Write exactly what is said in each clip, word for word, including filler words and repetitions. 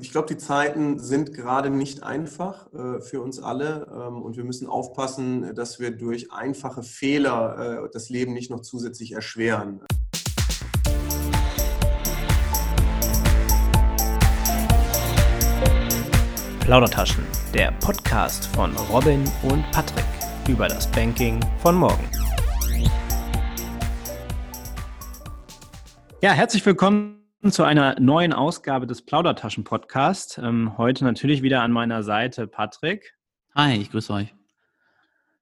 Ich glaube, die Zeiten sind gerade nicht einfach für uns alle und wir müssen aufpassen, dass wir durch einfache Fehler das Leben nicht noch zusätzlich erschweren. Plaudertaschen, der Podcast von Robin und Patrick über das Banking von morgen. Ja, herzlich willkommen zu einer neuen Ausgabe des Plaudertaschen-Podcasts. Ähm, heute natürlich wieder an meiner Seite Patrick. Hi, ich grüße euch.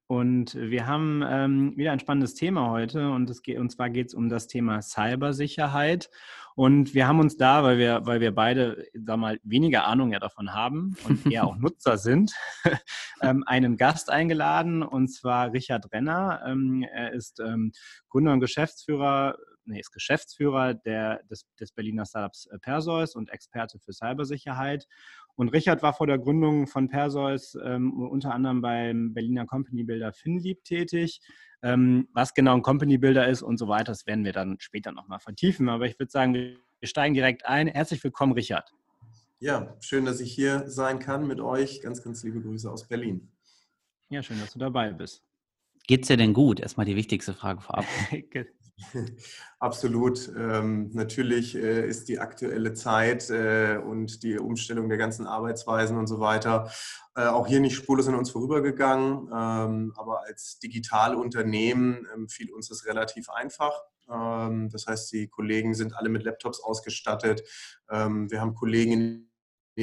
Und wir haben ähm, wieder ein spannendes Thema heute und, es geht, und zwar geht es um das Thema Cybersicherheit. Und wir haben uns da, weil wir, weil wir beide, sag mal, weniger Ahnung ja davon haben und eher auch Nutzer sind, ähm, einen Gast eingeladen, und zwar Richard Renner. Ähm, er ist ähm, Gründer und Geschäftsführer Nee, ist Geschäftsführer der, des, des Berliner Startups Perseus und Experte für Cybersicherheit. Und Richard war vor der Gründung von Perseus ähm, unter anderem beim Berliner Company Builder FinLeap tätig. Ähm, was genau ein Company Builder ist und so weiter, das werden wir dann später nochmal vertiefen. Aber ich würde sagen, wir steigen direkt ein. Herzlich willkommen, Richard. Ja, schön, dass ich hier sein kann mit euch. Ganz, ganz liebe Grüße aus Berlin. Ja, schön, dass du dabei bist. Geht's dir denn gut? Erstmal die wichtigste Frage vorab. Absolut. Ähm, natürlich äh, ist die aktuelle Zeit äh, und die Umstellung der ganzen Arbeitsweisen und so weiter äh, auch hier nicht spurlos an uns vorübergegangen. Ähm, aber als Digitalunternehmen ähm, fiel uns das relativ einfach. Ähm, das heißt, die Kollegen sind alle mit Laptops ausgestattet. Ähm, wir haben Kollegen in In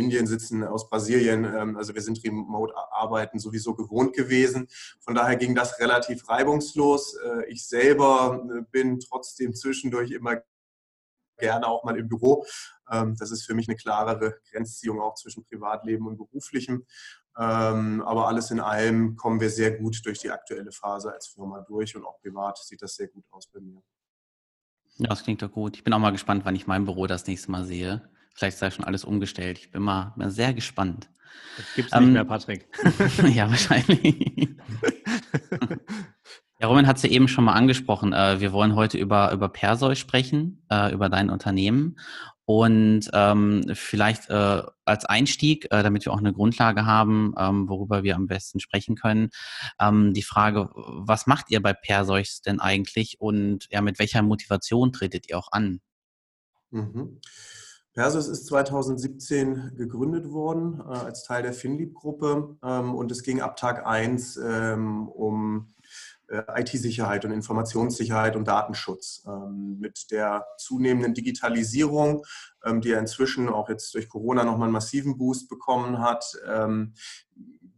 Indien sitzen, aus Brasilien, also wir sind Remote-Arbeiten sowieso gewohnt gewesen. Von daher ging das relativ reibungslos. Ich selber bin trotzdem zwischendurch immer gerne auch mal im Büro. Das ist für mich eine klarere Grenzziehung auch zwischen Privatleben und Beruflichem. Aber alles in allem kommen wir sehr gut durch die aktuelle Phase als Firma durch und auch privat sieht das sehr gut aus bei mir. Ja, das klingt doch gut. Ich bin auch mal gespannt, wann ich mein Büro das nächste Mal sehe. Vielleicht sei schon alles umgestellt. Ich bin mal, mal sehr gespannt. Das gibt's ähm, nicht mehr, Patrick. Ja, wahrscheinlich. Ja, Roman hat es ja eben schon mal angesprochen. Wir wollen heute über, über Perseus sprechen, über dein Unternehmen. Und ähm, vielleicht äh, als Einstieg, äh, damit wir auch eine Grundlage haben, ähm, worüber wir am besten sprechen können, ähm, die Frage, was macht ihr bei Perseus denn eigentlich und ja, mit welcher Motivation tretet ihr auch an? Mhm. Perseus ist zweitausendsiebzehn gegründet worden äh, als Teil der FinLeap-Gruppe ähm, und es ging ab Tag eins ähm, um äh, I T-Sicherheit und Informationssicherheit und Datenschutz. Ähm, mit der zunehmenden Digitalisierung, ähm, die ja inzwischen auch jetzt durch Corona nochmal einen massiven Boost bekommen hat, ähm,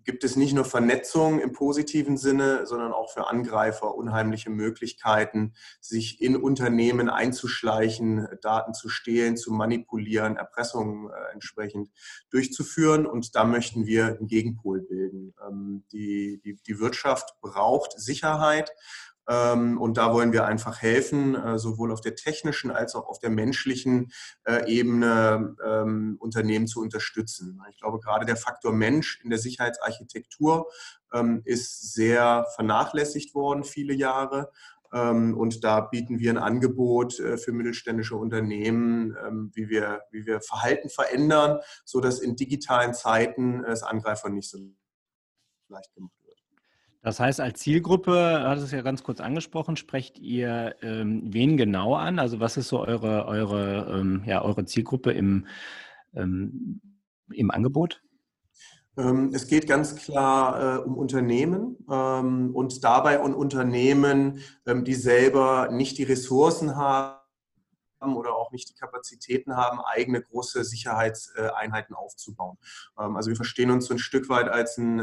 gibt es nicht nur Vernetzung im positiven Sinne, sondern auch für Angreifer unheimliche Möglichkeiten, sich in Unternehmen einzuschleichen, Daten zu stehlen, zu manipulieren, Erpressungen entsprechend durchzuführen. Und da möchten wir einen Gegenpol bilden. Die, die, die Wirtschaft braucht Sicherheit. Und da wollen wir einfach helfen, sowohl auf der technischen als auch auf der menschlichen Ebene Unternehmen zu unterstützen. Ich glaube, gerade der Faktor Mensch in der Sicherheitsarchitektur ist sehr vernachlässigt worden viele Jahre. Und da bieten wir ein Angebot für mittelständische Unternehmen, wie wir, wie wir Verhalten verändern, sodass in digitalen Zeiten das Angreifern nicht so leicht gemacht wird. Das heißt, als Zielgruppe, du hattest es ja ganz kurz angesprochen, sprecht ihr ähm, wen genau an? Also was ist so eure, eure, ähm, ja, eure Zielgruppe im, ähm, im Angebot? Es geht ganz klar äh, um Unternehmen ähm, und dabei um Unternehmen, ähm, die selber nicht die Ressourcen haben oder auch nicht die Kapazitäten haben, eigene große Sicherheitseinheiten aufzubauen. Also wir verstehen uns so ein Stück weit als ein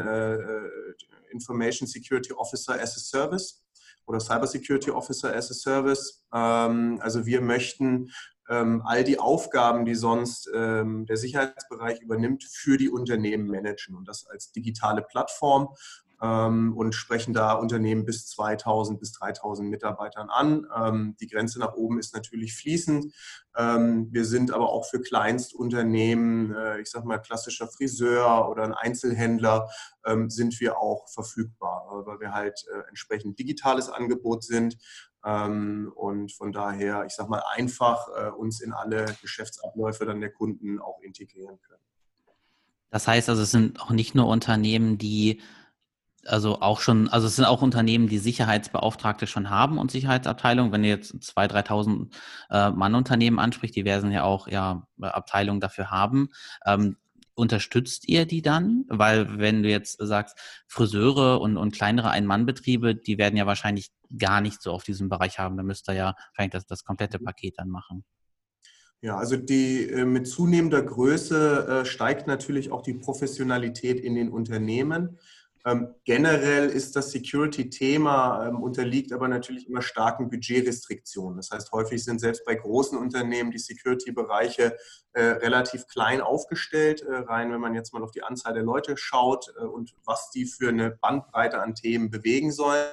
Information Security Officer as a Service oder Cyber Security Officer as a Service. Also wir möchten all die Aufgaben, die sonst ähm, der Sicherheitsbereich übernimmt, für die Unternehmen managen und das als digitale Plattform ähm, und sprechen da Unternehmen bis zweitausend bis dreitausend Mitarbeitern an. Ähm, die Grenze nach oben ist natürlich fließend. Ähm, wir sind aber auch für Kleinstunternehmen, äh, ich sag mal klassischer Friseur oder ein Einzelhändler, ähm, sind wir auch verfügbar, weil wir halt äh, entsprechend digitales Angebot sind. Ähm, und von daher, ich sag mal, einfach äh, uns in alle Geschäftsabläufe dann der Kunden auch integrieren können. Das heißt also, es sind auch nicht nur Unternehmen, die also auch schon, also es sind auch Unternehmen, die Sicherheitsbeauftragte schon haben und Sicherheitsabteilungen. Wenn ihr jetzt zweitausend, dreitausend äh, Mann-Unternehmen anspricht, die werden ja auch ja, Abteilungen dafür haben. Ähm, unterstützt ihr die dann? Weil wenn du jetzt sagst, Friseure und, und kleinere Ein-Mann-Betriebe, die werden ja wahrscheinlich gar nicht so auf diesem Bereich haben. Da müsst ihr ja wahrscheinlich das, das komplette Paket dann machen. Ja, also die, mit zunehmender Größe äh, steigt natürlich auch die Professionalität in den Unternehmen. Ähm, generell ist das Security-Thema, ähm, unterliegt aber natürlich immer starken Budgetrestriktionen. Das heißt, häufig sind selbst bei großen Unternehmen die Security-Bereiche äh, relativ klein aufgestellt. Äh, rein, wenn man jetzt mal auf die Anzahl der Leute schaut äh, und was die für eine Bandbreite an Themen bewegen sollen.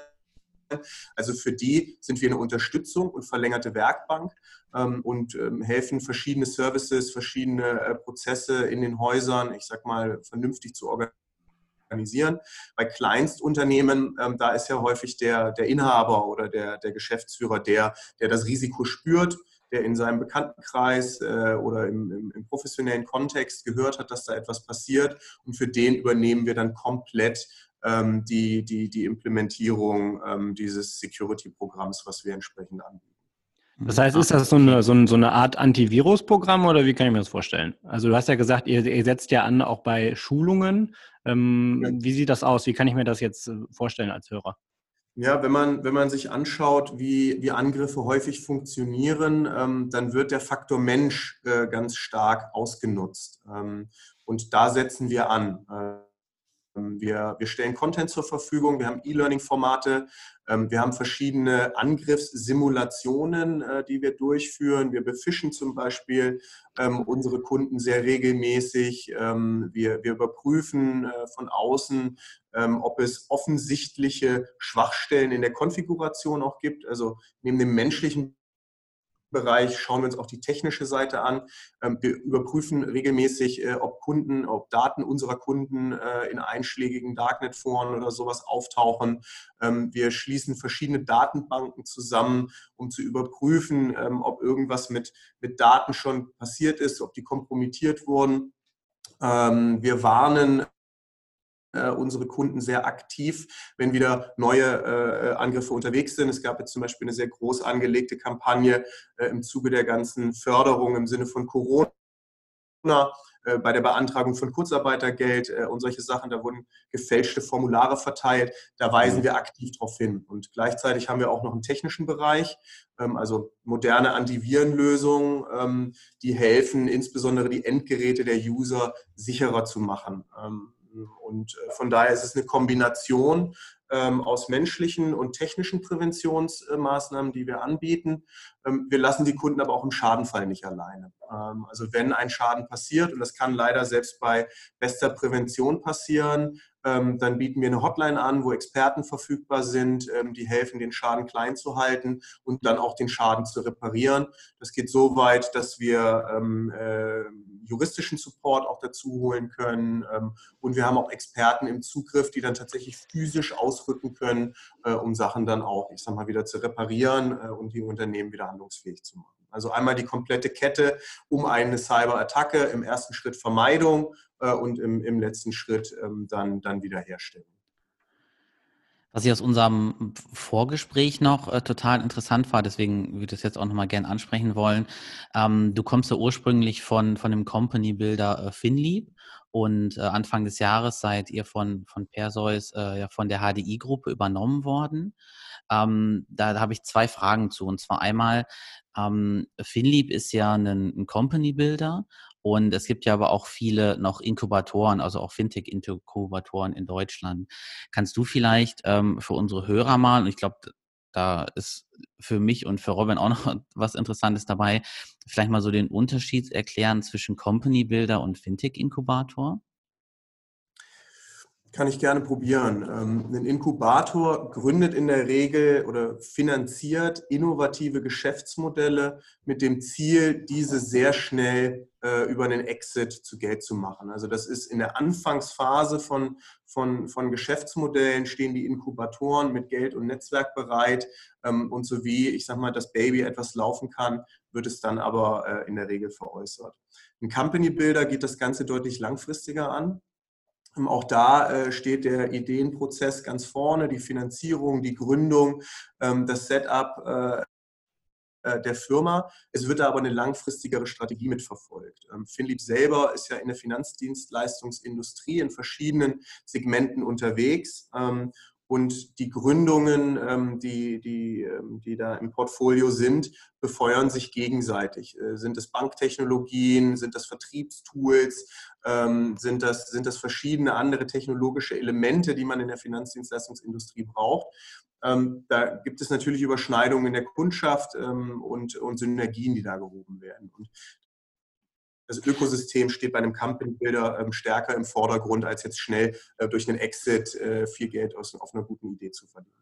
Also für die sind wir eine Unterstützung und verlängerte Werkbank ähm, und ähm, helfen, verschiedene Services, verschiedene äh, Prozesse in den Häusern, ich sag mal, vernünftig zu organisieren. organisieren. Bei Kleinstunternehmen, ähm, da ist ja häufig der, der Inhaber oder der, der Geschäftsführer, der, der das Risiko spürt, der in seinem Bekanntenkreis äh, oder im, im, im professionellen Kontext gehört hat, dass da etwas passiert. Und für den übernehmen wir dann komplett ähm, die, die, die Implementierung ähm, dieses Security-Programms, was wir entsprechend anbieten. Das heißt, ist das so eine, so eine Art Antivirus-Programm oder wie kann ich mir das vorstellen? Also du hast ja gesagt, ihr, ihr setzt ja an auch bei Schulungen. Ähm, ja. Wie sieht das aus? Wie kann ich mir das jetzt vorstellen als Hörer? Ja, wenn man, wenn man sich anschaut, wie, wie Angriffe häufig funktionieren, ähm, dann wird der Faktor Mensch äh, ganz stark ausgenutzt. Ähm, und da setzen wir an. Äh, Wir, wir stellen Content zur Verfügung, wir haben E-Learning-Formate, wir haben verschiedene Angriffssimulationen, die wir durchführen. Wir befischen zum Beispiel unsere Kunden sehr regelmäßig. Wir, wir überprüfen von außen, ob es offensichtliche Schwachstellen in der Konfiguration auch gibt. Also neben dem menschlichen Bereich schauen wir uns auch die technische Seite an. Wir überprüfen regelmäßig, ob Kunden, ob Daten unserer Kunden in einschlägigen Darknet-Foren oder sowas auftauchen. Wir schließen verschiedene Datenbanken zusammen, um zu überprüfen, ob irgendwas mit, mit Daten schon passiert ist, ob die kompromittiert wurden. Wir warnen unsere Kunden sehr aktiv, wenn wieder neue äh, Angriffe unterwegs sind. Es gab jetzt zum Beispiel eine sehr groß angelegte Kampagne äh, im Zuge der ganzen Förderung im Sinne von Corona, äh, bei der Beantragung von Kurzarbeitergeld äh, und solche Sachen. Da wurden gefälschte Formulare verteilt. Da weisen wir aktiv darauf hin. Und gleichzeitig haben wir auch noch einen technischen Bereich, ähm, also moderne Antivirenlösungen, ähm, die helfen, insbesondere die Endgeräte der User sicherer zu machen. Ähm, Und von daher ist es eine Kombination ähm, aus menschlichen und technischen Präventionsmaßnahmen, die wir anbieten. Ähm, wir lassen die Kunden aber auch im Schadenfall nicht alleine. Ähm, also wenn ein Schaden passiert, und das kann leider selbst bei bester Prävention passieren, ähm, dann bieten wir eine Hotline an, wo Experten verfügbar sind, ähm, die helfen, den Schaden klein zu halten und dann auch den Schaden zu reparieren. Das geht so weit, dass wir ähm, äh, juristischen Support auch dazu holen können. Und wir haben auch Experten im Zugriff, die dann tatsächlich physisch ausrücken können, um Sachen dann auch, ich sag mal, wieder zu reparieren und die Unternehmen wieder handlungsfähig zu machen. Also einmal die komplette Kette um eine Cyberattacke, im ersten Schritt Vermeidung und im, im letzten Schritt dann, dann Wiederherstellung. Was ich aus unserem Vorgespräch noch äh, total interessant war, deswegen würde ich das jetzt auch nochmal gerne ansprechen wollen. Ähm, du kommst ja ursprünglich von, von dem Company Builder äh, FinLeap und äh, Anfang des Jahres seid ihr von, von Perseus, äh, ja, von der H D I-Gruppe übernommen worden. Ähm, da habe ich zwei Fragen zu. Und zwar einmal, ähm, FinLeap ist ja ein, ein Company Builder. Und es gibt ja aber auch viele noch Inkubatoren, also auch Fintech-Inkubatoren in Deutschland. Kannst du vielleicht ähm, für unsere Hörer mal, und ich glaube, da ist für mich und für Robin auch noch was Interessantes dabei, vielleicht mal so den Unterschied erklären zwischen Company Builder und Fintech-Inkubator? Kann ich gerne probieren. Ein Inkubator gründet in der Regel oder finanziert innovative Geschäftsmodelle mit dem Ziel, diese sehr schnell über einen Exit zu Geld zu machen. Also das ist in der Anfangsphase von, von, von Geschäftsmodellen, stehen die Inkubatoren mit Geld und Netzwerk bereit. Und so wie, ich sag mal, das Baby etwas laufen kann, wird es dann aber in der Regel veräußert. Ein Company Builder geht das Ganze deutlich langfristiger an. Auch da steht der Ideenprozess ganz vorne, die Finanzierung, die Gründung, das Setup der Firma. Es wird da aber eine langfristigere Strategie mitverfolgt. FinLeap selber ist ja in der Finanzdienstleistungsindustrie in verschiedenen Segmenten unterwegs. Und die Gründungen, die, die, die da im Portfolio sind, befeuern sich gegenseitig. Sind das Banktechnologien, sind das Vertriebstools, sind das, sind das verschiedene andere technologische Elemente, die man in der Finanzdienstleistungsindustrie braucht. Da gibt es natürlich Überschneidungen in der Kundschaft und, und Synergien, die da gehoben werden. Und das Ökosystem steht bei einem Company Builder stärker im Vordergrund, als jetzt schnell durch einen Exit viel Geld aus, auf einer guten Idee zu verdienen.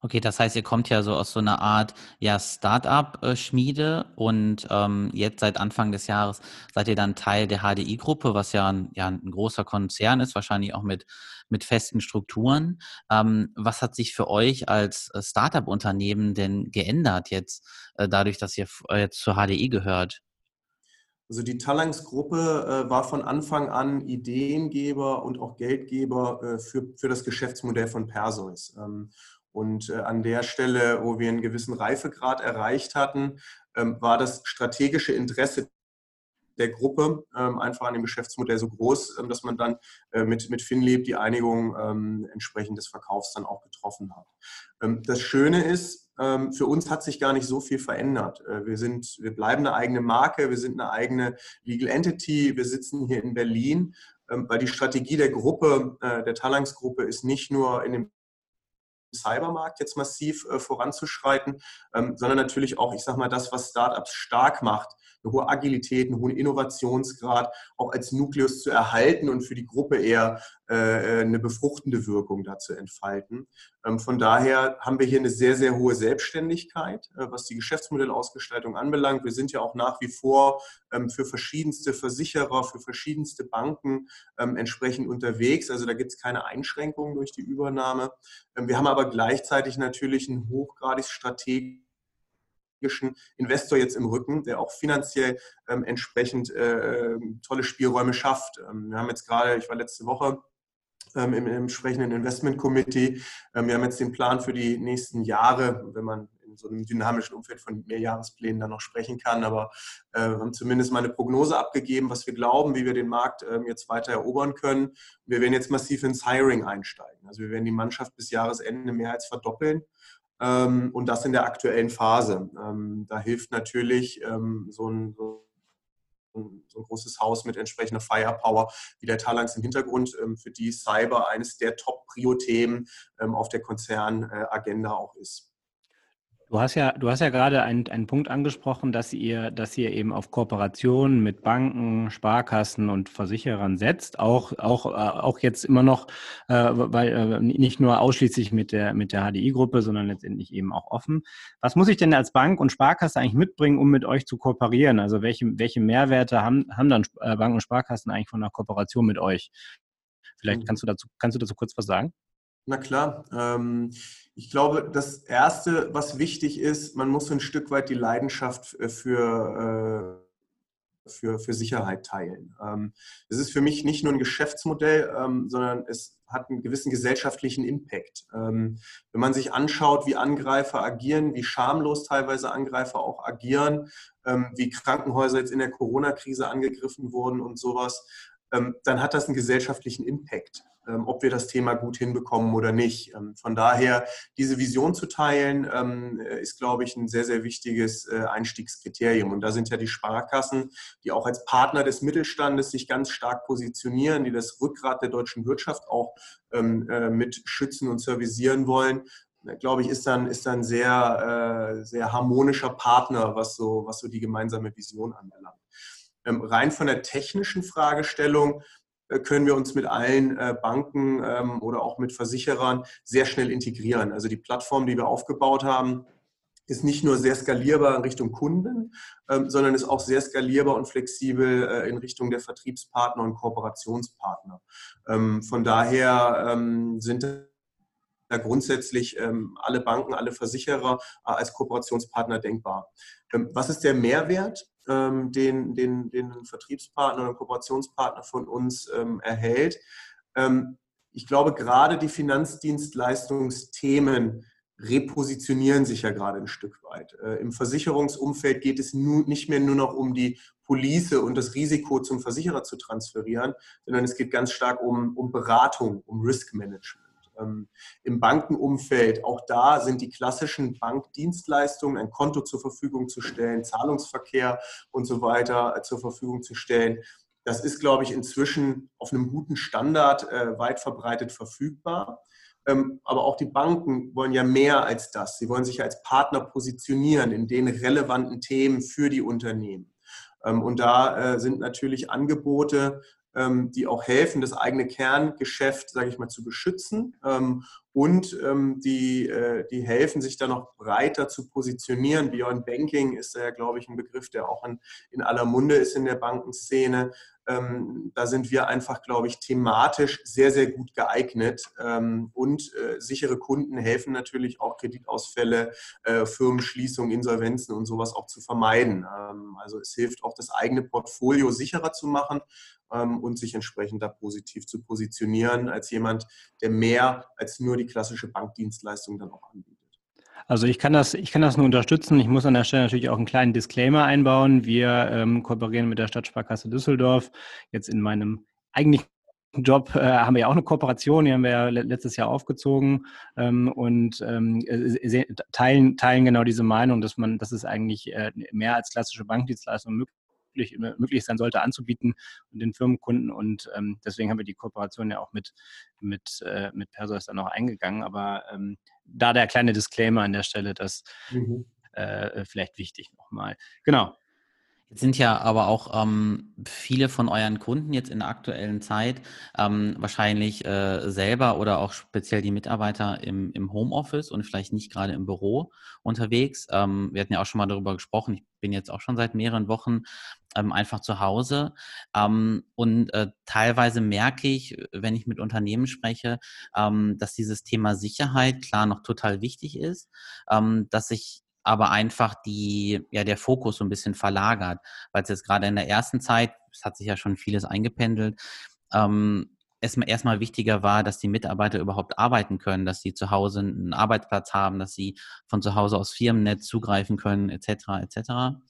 Okay, das heißt, ihr kommt ja so aus so einer Art ja, Start-up-Schmiede und ähm, jetzt seit Anfang des Jahres seid ihr dann Teil der H D I-Gruppe, was ja ein, ja ein großer Konzern ist, wahrscheinlich auch mit, mit festen Strukturen. Ähm, was hat sich für euch als Start-up-Unternehmen denn geändert jetzt, äh, dadurch, dass ihr äh, jetzt zur H D I gehört? Also die Talanx-Gruppe äh, war von Anfang an Ideengeber und auch Geldgeber äh, für, für das Geschäftsmodell von Perseus. Ähm, und äh, an der Stelle, wo wir einen gewissen Reifegrad erreicht hatten, ähm, war das strategische Interesse der Gruppe ähm, einfach an dem Geschäftsmodell so groß, ähm, dass man dann äh, mit, mit FinLeap die Einigung ähm, entsprechend des Verkaufs dann auch getroffen hat. Ähm, das Schöne ist, für uns hat sich gar nicht so viel verändert. Wir sind, wir bleiben eine eigene Marke, wir sind eine eigene Legal Entity, wir sitzen hier in Berlin, weil die Strategie der Gruppe, der Talanx-Gruppe, ist nicht nur in dem Cybermarkt jetzt massiv voranzuschreiten, sondern natürlich auch, ich sag mal, das, was Startups stark macht, eine hohe Agilität, einen hohen Innovationsgrad, auch als Nukleus zu erhalten und für die Gruppe eher äh, eine befruchtende Wirkung dazu entfalten. Ähm, von daher haben wir hier eine sehr, sehr hohe Selbstständigkeit, äh, was die Geschäftsmodellausgestaltung anbelangt. Wir sind ja auch nach wie vor ähm, für verschiedenste Versicherer, für verschiedenste Banken ähm, entsprechend unterwegs. Also da gibt es keine Einschränkungen durch die Übernahme. Ähm, wir haben aber gleichzeitig natürlich einen hochgradig strategischen Investor jetzt im Rücken, der auch finanziell ähm, entsprechend äh, tolle Spielräume schafft. Ähm, wir haben jetzt gerade, ich war letzte Woche ähm, im, im entsprechenden Investment Committee, ähm, wir haben jetzt den Plan für die nächsten Jahre, wenn man in so einem dynamischen Umfeld von Mehrjahresplänen dann noch sprechen kann, aber äh, wir haben zumindest mal eine Prognose abgegeben, was wir glauben, wie wir den Markt ähm, jetzt weiter erobern können. Wir werden jetzt massiv ins Hiring einsteigen. Also wir werden die Mannschaft bis Jahresende mehr als verdoppeln. Ähm, und das in der aktuellen Phase. Ähm, da hilft natürlich ähm, so, ein, so, ein, so ein großes Haus mit entsprechender Firepower wie der Talanx im Hintergrund, ähm, für die Cyber eines der Top-Prio-Themen ähm, auf der Konzernagenda äh, auch ist. Du hast ja, du hast ja gerade einen, einen Punkt angesprochen, dass ihr, dass ihr eben auf Kooperationen mit Banken, Sparkassen und Versicherern setzt, auch, auch, auch jetzt immer noch, äh, weil äh, nicht nur ausschließlich mit der, mit der H D I-Gruppe, sondern letztendlich eben auch offen. Was muss ich denn als Bank und Sparkasse eigentlich mitbringen, um mit euch zu kooperieren? Also welche, welche Mehrwerte haben, haben dann Banken und Sparkassen eigentlich von einer Kooperation mit euch? Vielleicht kannst du dazu, kannst du dazu kurz was sagen? Na klar. Ich glaube, das Erste, was wichtig ist, man muss ein Stück weit die Leidenschaft für, für, für Sicherheit teilen. Es ist für mich nicht nur ein Geschäftsmodell, sondern es hat einen gewissen gesellschaftlichen Impact. Wenn man sich anschaut, wie Angreifer agieren, wie schamlos teilweise Angreifer auch agieren, wie Krankenhäuser jetzt in der Corona-Krise angegriffen wurden und sowas, dann hat das einen gesellschaftlichen Impact, ob wir das Thema gut hinbekommen oder nicht. Von daher, diese Vision zu teilen, ist, glaube ich, ein sehr, sehr wichtiges Einstiegskriterium. Und da sind ja die Sparkassen, die auch als Partner des Mittelstandes sich ganz stark positionieren, die das Rückgrat der deutschen Wirtschaft auch mit schützen und servisieren wollen, glaube ich, ist dann, ist dann sehr, sehr harmonischer Partner, was so, was so die gemeinsame Vision anbelangt. Rein von der technischen Fragestellung können wir uns mit allen Banken oder auch mit Versicherern sehr schnell integrieren. Also die Plattform, die wir aufgebaut haben, ist nicht nur sehr skalierbar in Richtung Kunden, sondern ist auch sehr skalierbar und flexibel in Richtung der Vertriebspartner und Kooperationspartner. Von daher sind da grundsätzlich alle Banken, alle Versicherer als Kooperationspartner denkbar. Was ist der Mehrwert, den, den, den Vertriebspartner und Kooperationspartner von uns erhält? Ich glaube, gerade die Finanzdienstleistungsthemen repositionieren sich ja gerade ein Stück weit. Äh, im Versicherungsumfeld geht es nu, nicht mehr nur noch um die Police und das Risiko zum Versicherer zu transferieren, sondern es geht ganz stark um, um Beratung, um Risk-Management. Ähm, im Bankenumfeld, auch da sind die klassischen Bankdienstleistungen, ein Konto zur Verfügung zu stellen, Zahlungsverkehr und so weiter äh, zur Verfügung zu stellen. Das ist, glaube ich, inzwischen auf einem guten Standard äh, weit verbreitet verfügbar. Aber auch die Banken wollen ja mehr als das. Sie wollen sich ja als Partner positionieren in den relevanten Themen für die Unternehmen. Und da sind natürlich Angebote, die auch helfen, das eigene Kerngeschäft, sage ich mal, zu beschützen und die, die helfen, sich dann noch breiter zu positionieren. Beyond Banking ist ja, glaube ich, ein Begriff, der auch in, in aller Munde ist in der Bankenszene. Da sind wir einfach, glaube ich, thematisch sehr, sehr gut geeignet und sichere Kunden helfen natürlich auch Kreditausfälle, Firmenschließungen, Insolvenzen und sowas auch zu vermeiden. Also es hilft auch, das eigene Portfolio sicherer zu machen und sich entsprechend da positiv zu positionieren als jemand, der mehr als nur die klassische Bankdienstleistung dann auch anbietet. Also ich kann das, ich kann das nur unterstützen. Ich muss an der Stelle natürlich auch einen kleinen Disclaimer einbauen. Wir ähm, kooperieren mit der Stadtsparkasse Düsseldorf. Jetzt in meinem eigentlichen Job äh, haben wir ja auch eine Kooperation, die haben wir ja letztes Jahr aufgezogen ähm, und ähm, teilen, teilen genau diese Meinung, dass man, dass es eigentlich äh, mehr als klassische Bankdienstleistung möglich möglich sein sollte, anzubieten und den Firmenkunden. Und ähm, deswegen haben wir die Kooperation ja auch mit, mit, äh, mit Perseus dann auch eingegangen. Aber ähm, da der kleine Disclaimer an der Stelle, das mhm. äh, vielleicht wichtig nochmal. Genau. Jetzt sind ja aber auch ähm, viele von euren Kunden jetzt in der aktuellen Zeit ähm, wahrscheinlich äh, selber oder auch speziell die Mitarbeiter im, im Homeoffice und vielleicht nicht gerade im Büro unterwegs. Ähm, wir hatten ja auch schon mal darüber gesprochen. Ich bin jetzt auch schon seit mehreren Wochen ähm, einfach zu Hause. Ähm, und äh, teilweise merke ich, wenn ich mit Unternehmen spreche, ähm, dass dieses Thema Sicherheit klar noch total wichtig ist, ähm, dass ich aber einfach die, ja, der Fokus so ein bisschen verlagert, weil es jetzt gerade in der ersten Zeit, es hat sich ja schon vieles eingependelt, ähm, erstmal erstmal wichtiger war, dass die Mitarbeiter überhaupt arbeiten können, dass sie zu Hause einen Arbeitsplatz haben, dass sie von zu Hause aus Firmennetz zugreifen können, et cetera et cetera.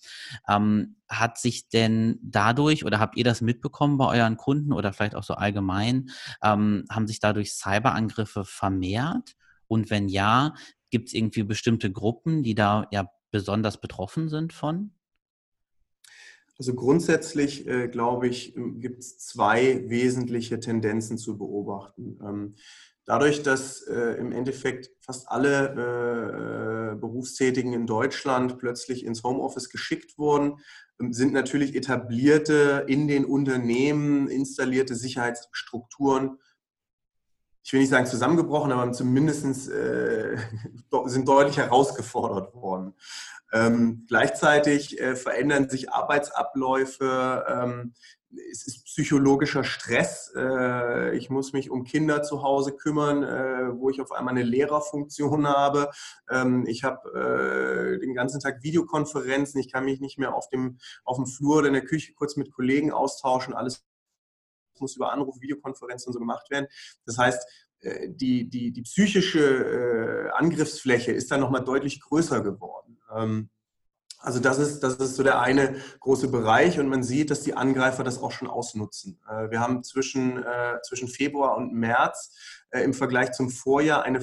Ähm, hat sich denn dadurch, oder habt ihr das mitbekommen bei euren Kunden oder vielleicht auch so allgemein, ähm, haben sich dadurch Cyberangriffe vermehrt? Und wenn ja, gibt es irgendwie bestimmte Gruppen, die da ja besonders betroffen sind von? Also grundsätzlich, äh, glaube ich, gibt es zwei wesentliche Tendenzen zu beobachten. Ähm, dadurch, dass äh, im Endeffekt fast alle äh, Berufstätigen in Deutschland plötzlich ins Homeoffice geschickt wurden, sind natürlich etablierte, in den Unternehmen installierte Sicherheitsstrukturen, ich will nicht sagen zusammengebrochen, aber zumindest äh, sind deutlich herausgefordert worden. Ähm, gleichzeitig äh, verändern sich Arbeitsabläufe, ähm, es ist psychologischer Stress, äh, ich muss mich um Kinder zu Hause kümmern, äh, wo ich auf einmal eine Lehrerfunktion habe, ähm, ich habe äh, den ganzen Tag Videokonferenzen, ich kann mich nicht mehr auf dem, auf dem Flur oder in der Küche kurz mit Kollegen austauschen, alles muss über Anrufe, Videokonferenzen und so gemacht werden. Das heißt, die, die, die psychische Angriffsfläche ist dann nochmal deutlich größer geworden. Also das ist, das ist so der eine große Bereich und man sieht, dass die Angreifer das auch schon ausnutzen. Wir haben zwischen, zwischen Februar und März im Vergleich zum Vorjahr eine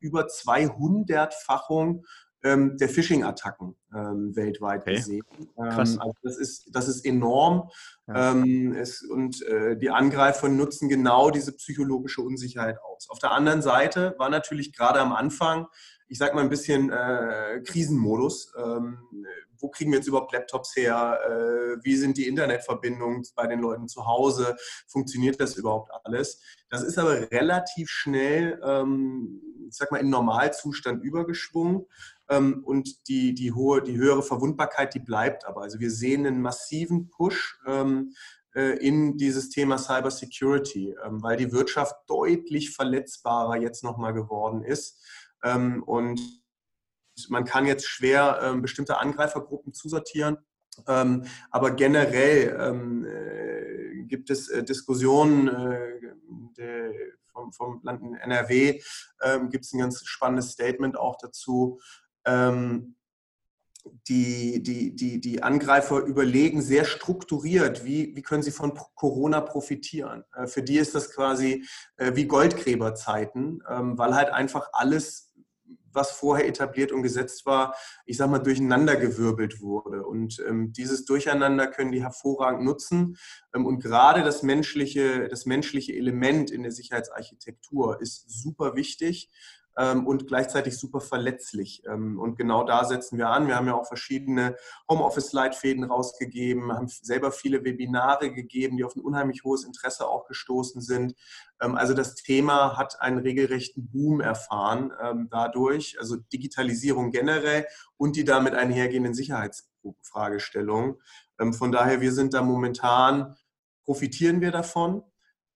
über zweihundertfachung der Phishing-Attacken ähm, weltweit okay. gesehen. Ähm, Krass. Also das ist, das ist enorm. Ja. Ähm, es, und äh, die Angreifer nutzen genau diese psychologische Unsicherheit aus. Auf der anderen Seite war natürlich gerade am Anfang, ich sag mal ein bisschen äh, Krisenmodus, ähm, wo kriegen wir jetzt überhaupt Laptops her, äh, wie sind die Internetverbindungen bei den Leuten zu Hause, funktioniert das überhaupt alles. Das ist aber relativ schnell, ähm, ich sag mal, in Normalzustand übergeschwungen. Und die, die, hohe, die höhere Verwundbarkeit, die bleibt aber. Also wir sehen einen massiven Push ähm, äh, in dieses Thema Cybersecurity, ähm, weil die Wirtschaft deutlich verletzbarer jetzt nochmal geworden ist. Ähm, und man kann jetzt schwer ähm, bestimmte Angreifergruppen zusortieren. Ähm, aber generell ähm, äh, gibt es äh, Diskussionen äh, de, vom, vom Land in N R W, ähm, gibt es ein ganz spannendes Statement auch dazu. Ähm, die, die, die, die Angreifer überlegen sehr strukturiert, wie, wie können sie von Corona profitieren. Äh, für die ist das quasi äh, wie Goldgräberzeiten, ähm, weil halt einfach alles, was vorher etabliert und gesetzt war, ich sag mal, durcheinandergewirbelt wurde. Und ähm, dieses Durcheinander können die hervorragend nutzen. Ähm, und gerade das menschliche, das menschliche Element in der Sicherheitsarchitektur ist super wichtig. Und gleichzeitig super verletzlich. Und genau da setzen wir an. Wir haben ja auch verschiedene Homeoffice-Leitfäden rausgegeben, haben selber viele Webinare gegeben, die auf ein unheimlich hohes Interesse auch gestoßen sind. Also das Thema hat einen regelrechten Boom erfahren dadurch, also Digitalisierung generell und die damit einhergehenden Sicherheitsfragestellungen. Von daher, wir sind da momentan, profitieren wir davon.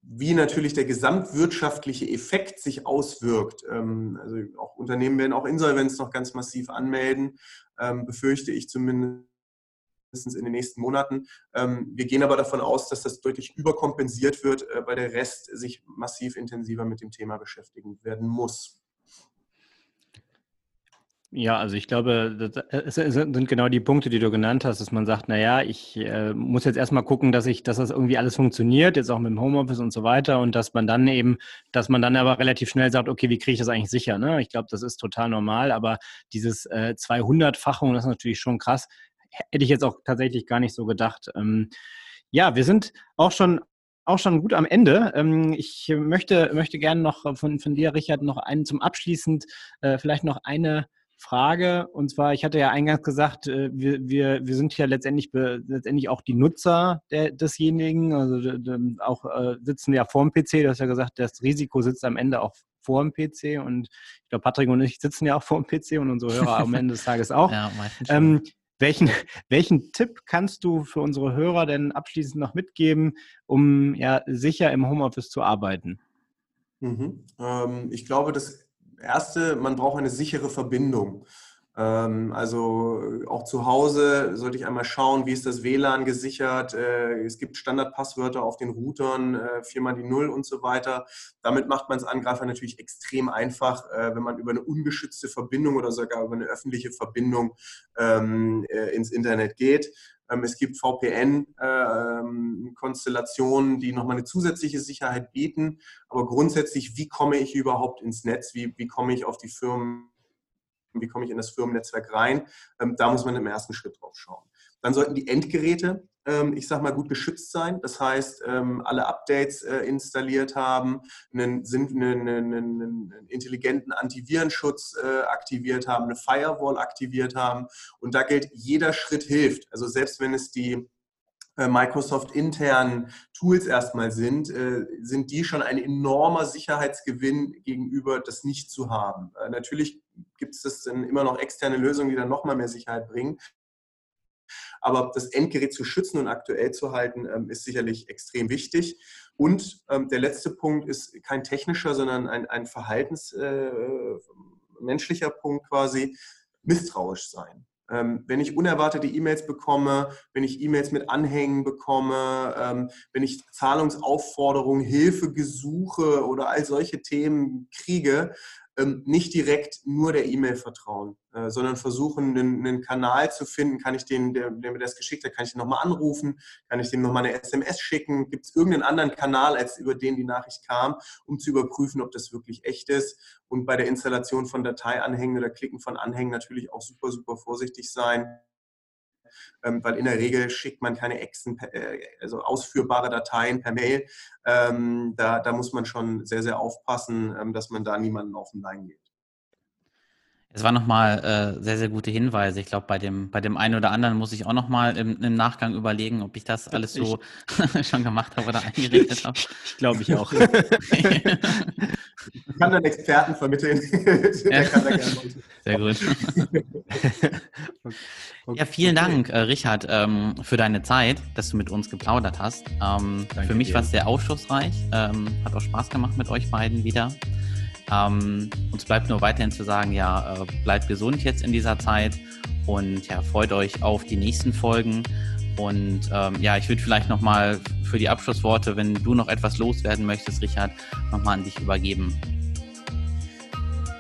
Wie natürlich der gesamtwirtschaftliche Effekt sich auswirkt. Also auch Unternehmen werden auch Insolvenz noch ganz massiv anmelden, befürchte ich zumindest in den nächsten Monaten. Wir gehen aber davon aus, dass das deutlich überkompensiert wird, weil der Rest sich massiv intensiver mit dem Thema beschäftigen werden muss. Ja, also ich glaube, das sind genau die Punkte, die du genannt hast, dass man sagt, naja, ich äh, muss jetzt erstmal gucken, dass ich, dass das irgendwie alles funktioniert, jetzt auch mit dem Homeoffice und so weiter und dass man dann eben, dass man dann aber relativ schnell sagt, okay, wie kriege ich das eigentlich sicher, ne? Ich glaube, das ist total normal, aber dieses äh, zweihundertfachung, das ist natürlich schon krass, hätte ich jetzt auch tatsächlich gar nicht so gedacht. Ähm, ja, wir sind auch schon... Auch schon gut am Ende. Ich möchte, möchte gerne noch von, von dir, Richard, noch einen zum Abschließend, vielleicht noch eine Frage. Und zwar, ich hatte ja eingangs gesagt, wir, wir, wir sind ja letztendlich, letztendlich auch die Nutzer der, desjenigen, also auch sitzen ja vorm P C. Du hast ja gesagt, das Risiko sitzt am Ende auch vor dem P C. Und ich glaube, Patrick und ich sitzen ja auch vor dem P C und unsere Hörer am Ende des Tages auch. Ja, meistens schon. Ähm, Welchen, welchen Tipp kannst du für unsere Hörer denn abschließend noch mitgeben, um ja sicher im Homeoffice zu arbeiten? Mhm. Ähm, ich glaube, das Erste, man braucht eine sichere Verbindung. Ähm, also auch zu Hause sollte ich einmal schauen, wie ist das W L A N gesichert. Äh, es gibt Standardpasswörter auf den Routern, äh, viermal die Null und so weiter. Damit macht man es Angreifer natürlich extrem einfach, äh, wenn man über eine ungeschützte Verbindung oder sogar über eine öffentliche Verbindung ähm, äh, ins Internet geht. Ähm, es gibt V P N-Konstellationen, äh, die nochmal eine zusätzliche Sicherheit bieten. Aber grundsätzlich, wie komme ich überhaupt ins Netz? Wie, wie komme ich auf die Firmen? Wie komme ich in das Firmennetzwerk rein? Ähm, da muss man im ersten Schritt drauf schauen. Dann sollten die Endgeräte, ähm, ich sage mal, gut geschützt sein. Das heißt, ähm, alle Updates äh, installiert haben, einen, sind einen, einen, einen intelligenten Antivirenschutz äh, aktiviert haben, eine Firewall aktiviert haben. Und da gilt, jeder Schritt hilft. Also selbst wenn es die Microsoft-internen Tools erstmal sind, sind die schon ein enormer Sicherheitsgewinn gegenüber, das nicht zu haben. Natürlich gibt es dann immer noch externe Lösungen, die dann nochmal mehr Sicherheit bringen. Aber das Endgerät zu schützen und aktuell zu halten, ist sicherlich extrem wichtig. Und der letzte Punkt ist kein technischer, sondern ein, ein verhaltensmenschlicher äh, Punkt quasi, misstrauisch sein. Wenn ich unerwartete E-Mails bekomme, wenn ich E-Mails mit Anhängen bekomme, wenn ich Zahlungsaufforderungen, Hilfegesuche oder all solche Themen kriege, nicht direkt nur der E-Mail vertrauen, sondern versuchen, einen Kanal zu finden. Kann ich den, der, der mir das geschickt hat, kann ich den nochmal anrufen? Kann ich dem nochmal eine S M S schicken? Gibt es irgendeinen anderen Kanal, als über den die Nachricht kam, um zu überprüfen, ob das wirklich echt ist? Und bei der Installation von Dateianhängen oder Klicken von Anhängen natürlich auch super, super vorsichtig sein. Weil in der Regel schickt man keine Exen, also ausführbare Dateien per Mail. Da, da muss man schon sehr, sehr aufpassen, dass man da niemanden auf den Leim geht. Es waren nochmal äh, sehr, sehr gute Hinweise. Ich glaube, bei dem, bei dem einen oder anderen muss ich auch nochmal im, im Nachgang überlegen, ob ich das alles so schon gemacht habe oder eingerichtet habe. Ich glaube, ich auch. Ich kann dann Experten vermitteln. Der kann da gerne mit. Sehr gut. Ja, vielen Dank, äh, Richard, ähm, für deine Zeit, dass du mit uns geplaudert hast. Ähm, für mich war es sehr aufschlussreich. Ähm, hat auch Spaß gemacht mit euch beiden wieder. Ähm, uns bleibt nur weiterhin zu sagen, ja, äh, bleibt gesund jetzt in dieser Zeit und ja, freut euch auf die nächsten Folgen. Und ähm, ja, ich würde vielleicht nochmal für die Abschlussworte, wenn du noch etwas loswerden möchtest, Richard, nochmal an dich übergeben.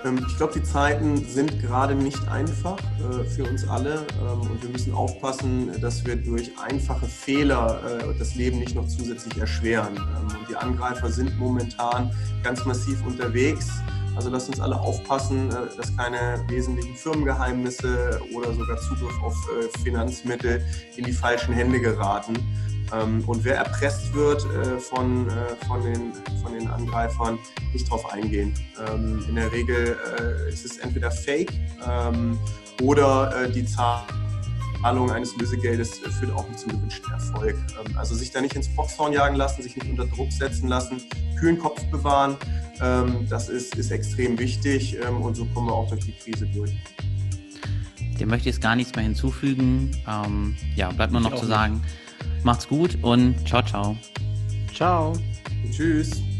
Ähm, ich glaube, die Zeiten sind gerade nicht einfach äh, für uns alle ähm, und wir müssen aufpassen, dass wir durch einfache Fehler äh, das Leben nicht noch zusätzlich erschweren. Ähm, und die Angreifer sind momentan ganz massiv unterwegs. Also lasst uns alle aufpassen, dass keine wesentlichen Firmengeheimnisse oder sogar Zugriff auf Finanzmittel in die falschen Hände geraten. Und wer erpresst wird von, von, den, von den Angreifern, nicht drauf eingehen. In der Regel ist es entweder Fake oder die Zahlung eines Lösegeldes führt auch nicht zum gewünschten Erfolg. Also sich da nicht ins Boxhorn jagen lassen, sich nicht unter Druck setzen lassen, kühlen Kopf bewahren. Das ist, ist extrem wichtig und so kommen wir auch durch die Krise durch. Dem möchte ich jetzt gar nichts mehr hinzufügen. Ähm, ja, bleibt mir noch zu sagen, macht's gut und ciao, ciao. Ciao. Tschüss.